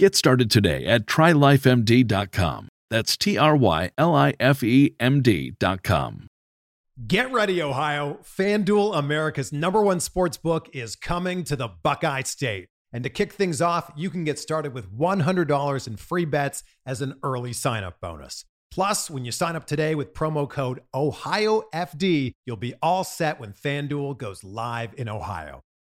Get started today at TryLifeMD.com. That's TryLifeMD.com. Get ready, Ohio. FanDuel, America's #1 sports book, is coming to the Buckeye State. And to kick things off, you can get started with $100 in free bets as an early sign-up bonus. Plus, when you sign up today with promo code OhioFD, you'll be all set when FanDuel goes live in Ohio.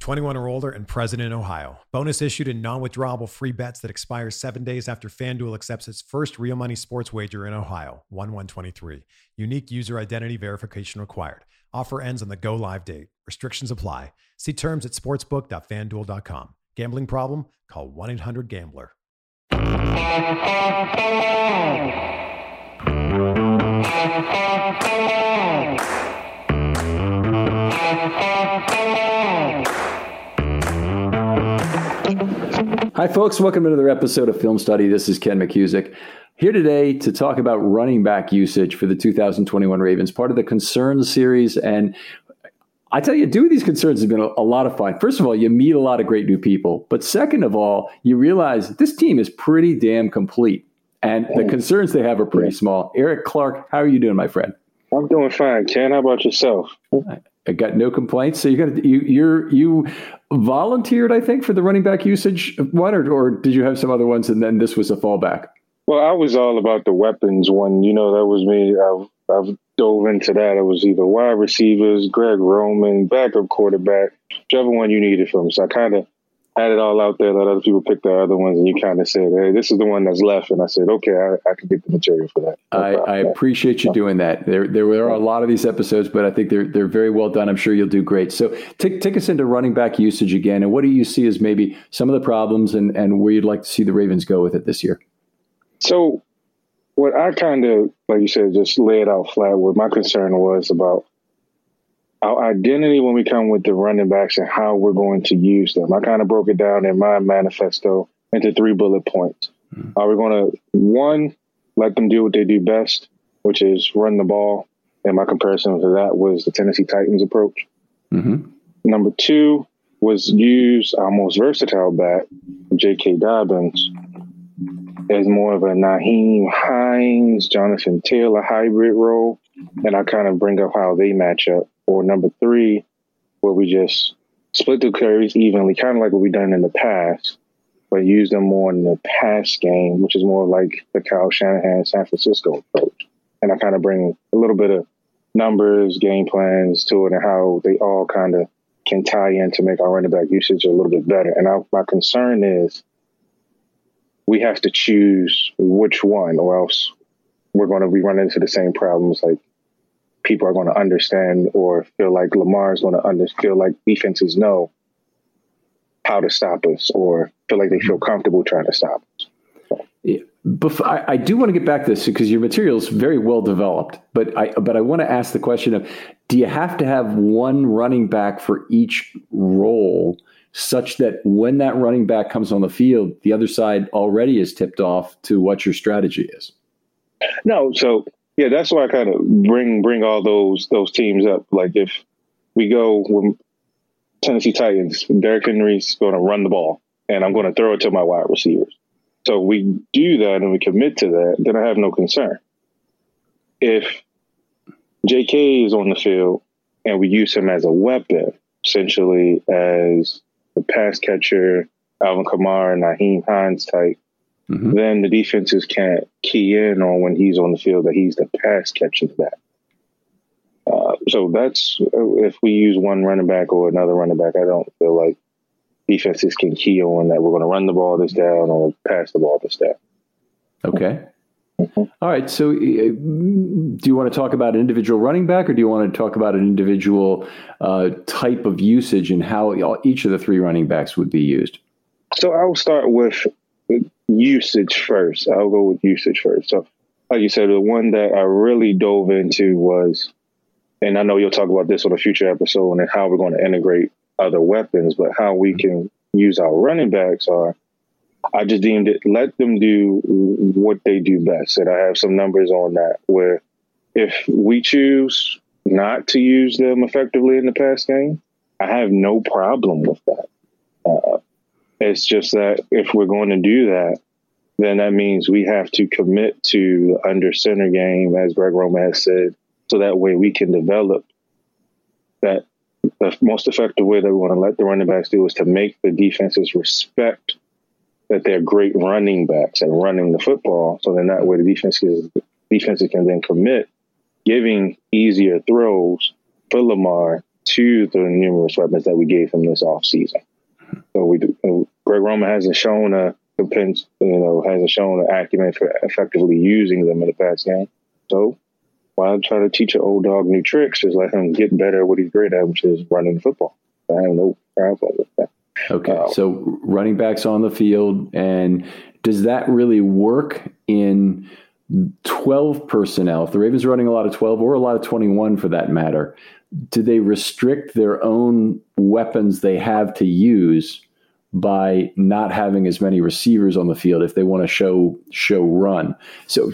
21 or older and present in Ohio. Bonus issued in non-withdrawable free bets that expire 7 days after FanDuel accepts its first real money sports wager in Ohio, 1/1/23. Unique user identity verification required. Offer ends on the go-live date. Restrictions apply. See terms at sportsbook.fanduel.com. Gambling problem? Call 1-800-GAMBLER. Hi, folks. Welcome to another episode of Film Study. This is Ken McCusick here today to talk about running back usage for the 2021 Ravens, part of the Concerns series. And I tell you, doing these concerns has been a lot of fun. First of all, you meet a lot of great new people. But second of all, you realize this team is pretty damn complete. And the concerns they have are pretty small. Eric Clark, how are you doing, my friend? I'm doing fine, Ken. How about yourself? I got no complaints. So you volunteered, I think, for the running back usage one, or did you have some other ones? And then this was a fallback. Well, I was all about the weapons one. You know, that was me. I've dove into that. It was either wide receivers, Greg Roman, backup quarterback, whichever one you needed from. So I kind of had it all out there. Let other people pick the other ones, and you kind of said, "Hey, this is the one that's left." And I said, "Okay, I can get the material for that." I appreciate you doing that. There were a lot of these episodes, but I think they're very well done. I'm sure you'll do great. So take us into running back usage again, and what do you see as maybe some of the problems and where you'd like to see the Ravens go with it this year? So what I kind of, like you said, just laid out flat. What my concern was about our identity when we come with the running backs and how we're going to use them. I kind of broke it down in my manifesto into 3 bullet points. We're going to, 1, let them do what they do best, which is run the ball. And my comparison to that was the Tennessee Titans approach. Mm-hmm. Number 2 was use our most versatile back, J.K. Dobbins, as more of a Nyheim Hines, Jonathan Taylor hybrid role. And I kind of bring up how they match up. Or number 3, where we just split the carries evenly, kind of like what we've done in the past, but use them more in the pass game, which is more like the Kyle Shanahan San Francisco approach. And I kind of bring a little bit of numbers, game plans to it, and how they all kind of can tie in to make our running back usage a little bit better. And my concern is we have to choose which one, or else we're going to be running into the same problems. Like, people are going to understand or feel like Lamar is going to feel like defenses know how to stop us, or feel like they feel comfortable trying to stop us. So. Yeah. I do want to get back to this because your material is very well developed, but I want to ask the question of, do you have to have one running back for each role such that when that running back comes on the field, the other side already is tipped off to what your strategy is? No. So yeah, that's why I kind of bring all those teams up. Like, if we go with Tennessee Titans, Derrick Henry's going to run the ball and I'm going to throw it to my wide receivers. So we do that and we commit to that, then I have no concern. If JK is on the field and we use him as a weapon, essentially as the pass catcher, Alvin Kamara, Nyheim Hines type, then the defenses can't key in on when he's on the field that he's the pass catching back. So that's, if we use one running back or another running back, I don't feel like defenses can key on that we're going to run the ball this down or pass the ball this down. Okay. Mm-hmm. All right. So do you want to talk about an individual running back, or do you want to talk about an individual type of usage and how each of the 3 running backs would be used? So I'll start with usage first. I'll go with usage first. So like you said, the one that I really dove into was, and I know you'll talk about this on a future episode and how we're going to integrate other weapons, but how we can use our running backs are, I just deemed it, let them do what they do best. And I have some numbers on that, where if we choose not to use them effectively in the pass game, I have no problem with that. It's just that if we're going to do that, then that means we have to commit to the under center game, as Greg Roman has said, so that way we can develop that. The most effective way that we want to let the running backs do is to make the defenses respect that they're great running backs and running the football. So then that way the defenses can then commit giving easier throws for Lamar to the numerous weapons that we gave him this offseason. So we do. Greg Roman hasn't shown an acumen for effectively using them in the past game. So why try to teach an old dog new tricks? Just let him get better at what he's great at, which is running the football. I have no problem with that. Okay, so running backs on the field, and does that really work in 12 personnel? If the Ravens are running a lot of 12 or a lot of 21 for that matter, do they restrict their own weapons they have to use by not having as many receivers on the field if they want to show run? So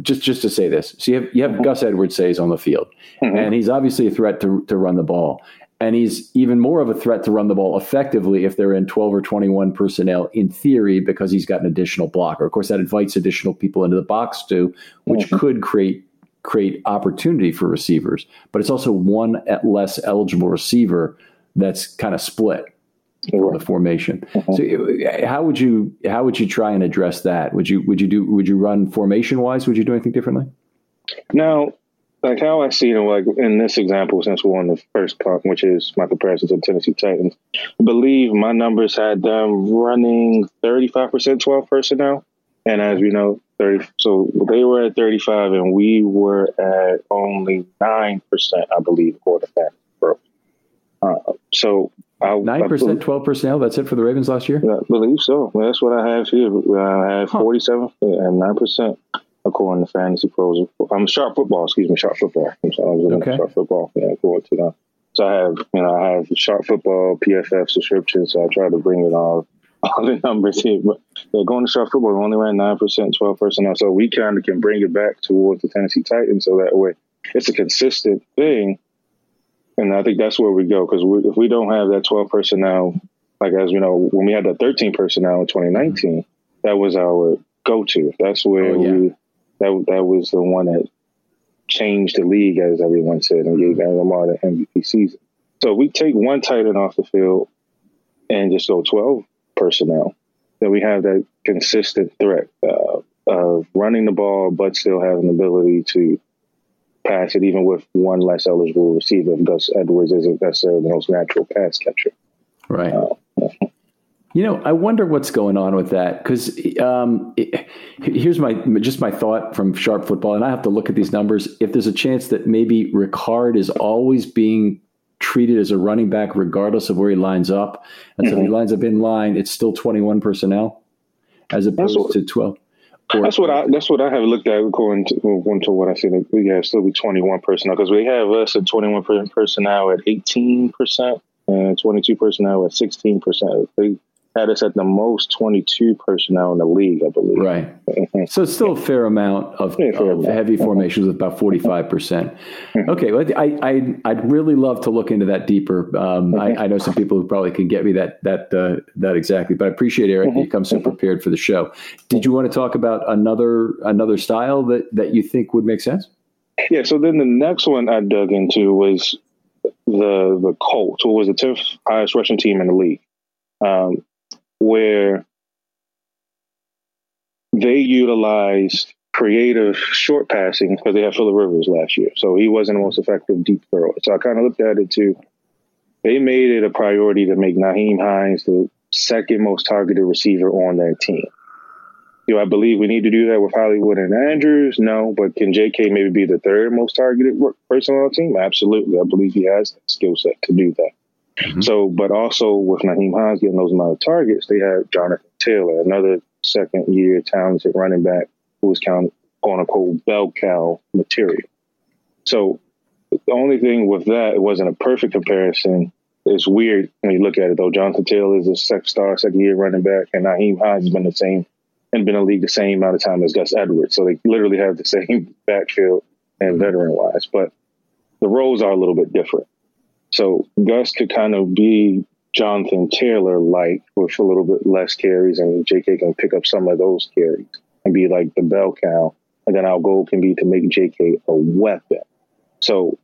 just to say this, so you have Gus Edwards say he's on the field, and he's obviously a threat to run the ball, and he's even more of a threat to run the ball effectively if they're in 12 or 21 personnel in theory, because he's got an additional blocker. Of course, that invites additional people into the box too, which could create opportunity for receivers, but it's also one less eligible receiver that's kind of split for the formation. So how would you try and address that? Would you run formation wise? Would you do anything differently? No, like how I see it, like in this example, since we're on the first part, which is my comparison to the Tennessee Titans, I believe my numbers had them running 35% 12 personnel, and as we know, 30. So they were at 35, and we were at only 9%, I believe, quarterback growth. So 9%, 12 personnel. That's it for the Ravens last year? I believe so. That's what I have here. I have 47 and 9%. according to Fantasy Pros. I'm Sharp Football, Sharp Football. Sharp Football, according to them. So I have Sharp Football, PFF subscriptions. So I try to bring in all the numbers here. But they're going to Sharp Football, we only ran 9%, 12%. So we kind of can bring it back towards the Tennessee Titans. So that way it's a consistent thing. And I think that's where we go, because if we don't have that 12 personnel, like as we know, when we had that 13 personnel in 2019, that was our go-to. That's where that was the one that changed the league, as everyone said, and gave Lamar the MVP season. So if we take one tight end off the field and just go 12 personnel, then we have that consistent threat of running the ball, but still having the ability to pass it, even with one less eligible receiver, if Gus Edwards isn't necessarily the most natural pass catcher. Right. I wonder what's going on with that, because here's my thought from Sharp Football, and I have to look at these numbers. If there's a chance that maybe Ricard is always being treated as a running back regardless of where he lines up, and so if he lines up in line, it's still 21 personnel as opposed to 12. That's what I have looked at according to what I said. We have still be 21 personnel, because we have us at 21 personnel at 18% and 22 personnel at 16%. They had us at the most 22 personnel in the league, I believe. Right. So it's still a fair amount of heavy formations with about 45%. Okay, well, I'd really love to look into that deeper. I know some people who probably can get me that exactly, but I appreciate, Eric, that you come so prepared for the show. Did you want to talk about another style that you think would make sense? Yeah. So then the next one I dug into was the Colts, who was the 10th highest rushing team in the league, where they utilized creative short passing because they had Phillip Rivers last year. So he wasn't the most effective deep throw. So I kind of looked at it too. They made it a priority to make Nyheim Hines the second most targeted receiver on their team. Do I believe we need to do that with Hollywood and Andrews? No, but can J.K. maybe be the third most targeted person on the team? Absolutely. I believe he has the skill set to do that. Mm-hmm. So, but also with Nyheim Hines getting those amount of targets, they have Jonathan Taylor, another second-year talented running back who is quote-unquote bell cow material. So the only thing with that, it wasn't a perfect comparison. It's weird when you look at it, though. Jonathan Taylor is a six-star second-year running back, and Nyheim Hines has been the same. And been in the league the same amount of time as Gus Edwards. So they literally have the same backfield and veteran-wise. But the roles are a little bit different. So Gus could kind of be Jonathan Taylor-like with a little bit less carries, and J.K. can pick up some of those carries and be like the bell cow. And then our goal can be to make J.K. a weapon. So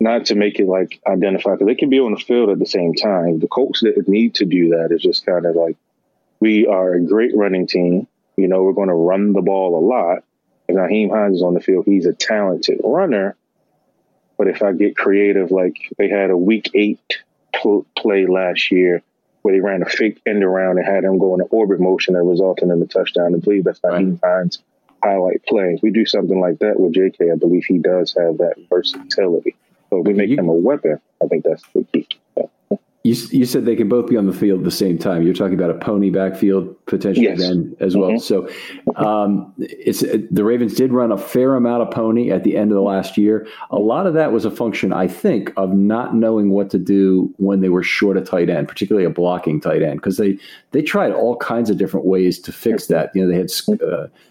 not to make it like identified, because they can be on the field at the same time. The Colts that need to do that is just kind of like, we are a great running team. You know, we're going to run the ball a lot. If Nyheim Hines is on the field, he's a talented runner. But if I get creative, like they had a week 8 play last year where they ran a fake end around and had him go in an orbit motion that resulted in a touchdown. I believe that's Nyheim Hines' highlight play. If we do something like that with J.K., I believe he does have that versatility. So if we make him a weapon, I think that's the key. You said they can both be on the field at the same time. You're talking about a pony backfield potentially then as well. So the Ravens did run a fair amount of pony at the end of the last year. A lot of that was a function, I think, of not knowing what to do when they were short a tight end, particularly a blocking tight end, because they tried all kinds of different ways to fix that. You know, they had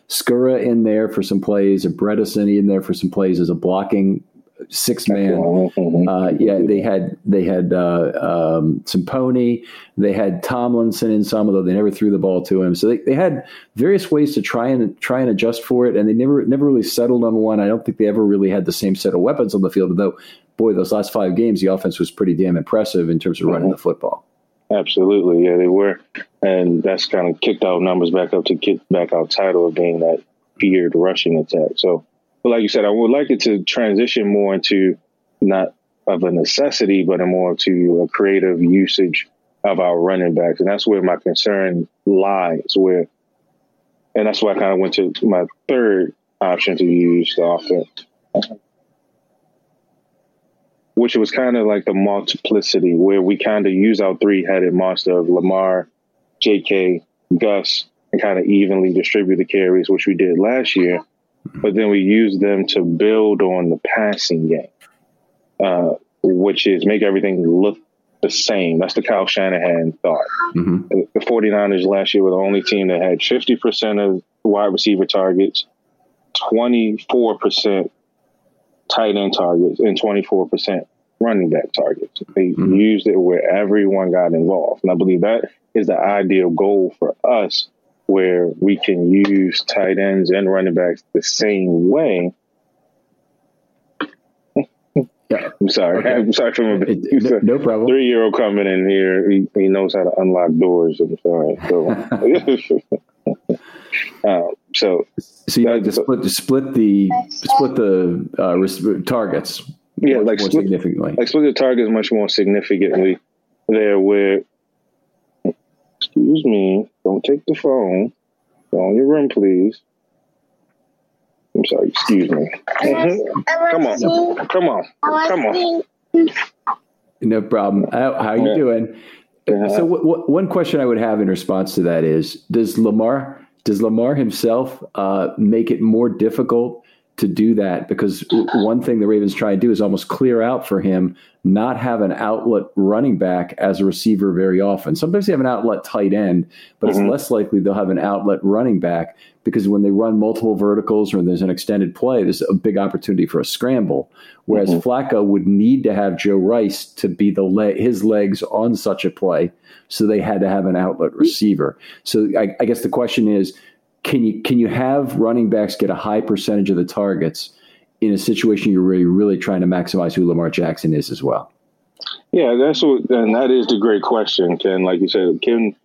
Skura in there for some plays, and Bredesen in there for some plays as a blocking six-man. They had some pony. They had Tomlinson in some, although they never threw the ball to him. So they had various ways to try and adjust for it, and they never really settled on one. I don't think they ever really had the same set of weapons on the field, although, boy, those last 5 games, the offense was pretty damn impressive in terms of running the football. Absolutely, yeah, they were. And that's kind of kicked our numbers back up to get back our title of being that feared rushing attack. So, but like you said, I would like it to transition more into not of a necessity, but more to a creative usage of our running backs. And that's where my concern lies, and that's why I kind of went to my third option to use the offense, which was kind of like the multiplicity, where we kind of use our three-headed monster of Lamar, J.K., Gus, and kind of evenly distribute the carries, which we did last year. but then we use them to build on the passing game, which is make everything look the same. That's the Kyle Shanahan thought. Mm-hmm. The 49ers last year were the only team that had 50% of wide receiver targets, 24% tight end targets, and 24% running back targets. They used it where everyone got involved. And I believe that is the ideal goal for us, where we can use tight ends and running backs the same way. Yeah. I'm sorry. Okay. I'm sorry for my no problem. 3-year-old coming in here. He knows how to unlock doors. I'm sorry. So, so you like to split the targets. Yeah, like split the targets much more significantly. There, where, excuse me, don't take the phone. Go on your room, please. I'm sorry, excuse me. Come on. No problem. How are you doing? Uh-huh. So one question I would have in response to that is, does Lamar himself make it more difficult to do that? Because one thing the Ravens try to do is almost clear out for him, not have an outlet running back as a receiver very often. Sometimes they have an outlet tight end, but it's less likely they'll have an outlet running back, because when they run multiple verticals or there's an extended play, there's a big opportunity for a scramble. Whereas Flacco would need to have Joe Rice to be his legs on such a play, so they had to have an outlet receiver. So I guess the question is, can you have running backs get a high percentage of the targets in a situation you're really, really trying to maximize who Lamar Jackson is as well? Yeah, that is the great question, Ken. Like you said, can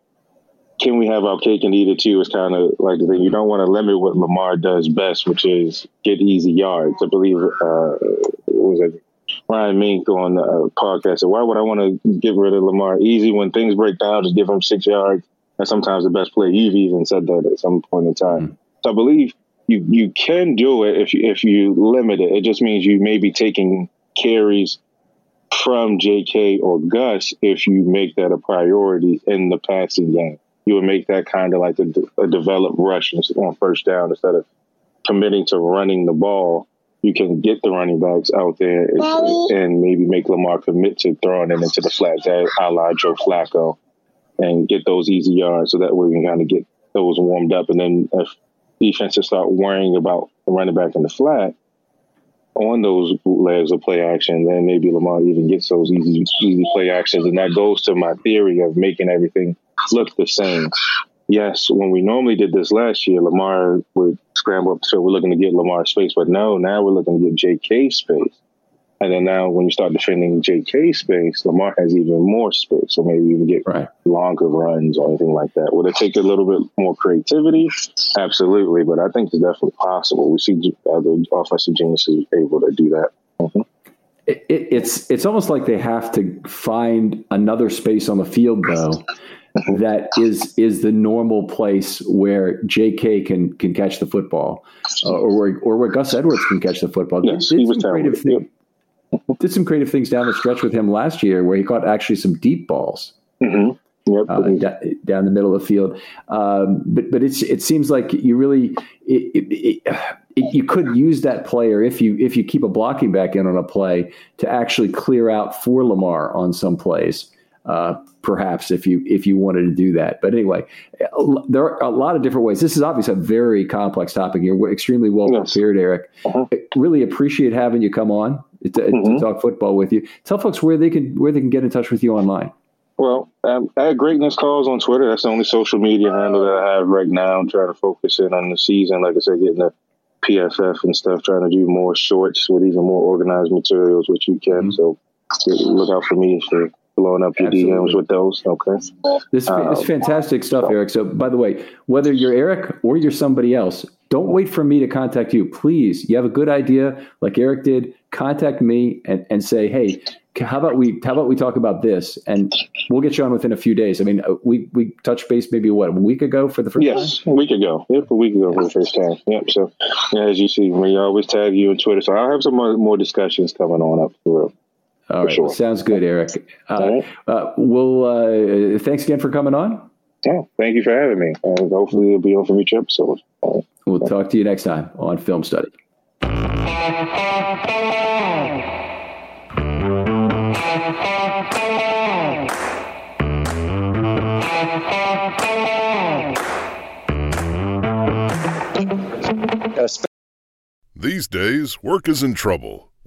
we have our cake and eat it too? Is kind of like the thing. You don't want to limit what Lamar does best, which is get easy yards. I believe Ryan Mink on the podcast said, "Why would I want to get rid of Lamar? Easy when things break down, just give him 6 yards." And sometimes the best play. You've even said that at some point in time. So I believe you can do it if you limit it. It just means you may be taking carries from J.K. or Gus if you make that a priority in the passing game. You would make that kind of like a developed rush on first down instead of committing to running the ball. You can get the running backs out there and maybe make Lamar commit to throwing it into the flats, a la Joe Flacco, and get those easy yards, so that way we can kind of get those warmed up. And then if defenses start worrying about the running back in the flat on those layers of play action, then maybe Lamar even gets those easy play actions. And that goes to my theory of making everything look the same. Yes, when we normally did this last year, Lamar would scramble up, so we're looking to get Lamar space. But no, now we're looking to get J.K. space. And then now when you start defending J.K. space, Lamar has even more space. So maybe you can get longer runs or anything like that. Would it take a little bit more creativity? Absolutely. But I think it's definitely possible. We see other offensive geniuses able to do that. Mm-hmm. It's almost like they have to find another space on the field, though, that is the normal place where J.K. can catch the football, or where Gus Edwards can catch the football. Yes, he was talented. Did some creative things down the stretch with him last year, where he caught actually some deep balls down the middle of the field. But it seems like you really you could use that player if you keep a blocking back in on a play to actually clear out for Lamar on some plays. Perhaps if you wanted to do that. But anyway, there are a lot of different ways. This is obviously a very complex topic. You're extremely well prepared, Eric. I really appreciate having you come on to talk football with you. Tell folks where they can get in touch with you online. Well, at Greatness Calls on Twitter. That's the only social media handle that I have right now. I'm trying to focus in on the season. Like I said, getting the PFF and stuff, trying to do more shorts with even more organized materials, which you can. So look out for me for blowing up your DMs with those. Okay. This is fantastic stuff, Eric. So, by the way, whether you're Eric or you're somebody else, don't wait for me to contact you. Please, you have a good idea, like Eric did, contact me and say, hey, how about we talk about this? And we'll get you on within a few days. I mean, we touched base maybe, a week ago for the first time? Yes, for the first time. Yep. So, as you see, we always tag you on Twitter. So I'll have some more discussions coming on up the road. All right. Sure. Sounds good, Eric. Well, thanks again for coming on. Yeah, thank you for having me. Hopefully it'll be on for each episode. We'll talk to you next time on Film Study. These days, work is in trouble.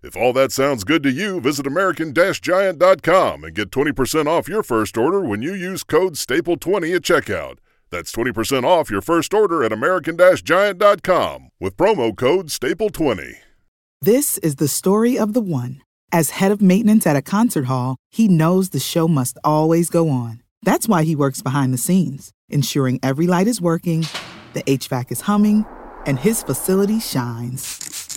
If all that sounds good to you, visit American-Giant.com and get 20% off your first order when you use code STAPLE20 at checkout. That's 20% off your first order at American-Giant.com with promo code STAPLE20. This is the story of the one. As head of maintenance at a concert hall, he knows the show must always go on. That's why he works behind the scenes, ensuring every light is working, the HVAC is humming, and his facility shines.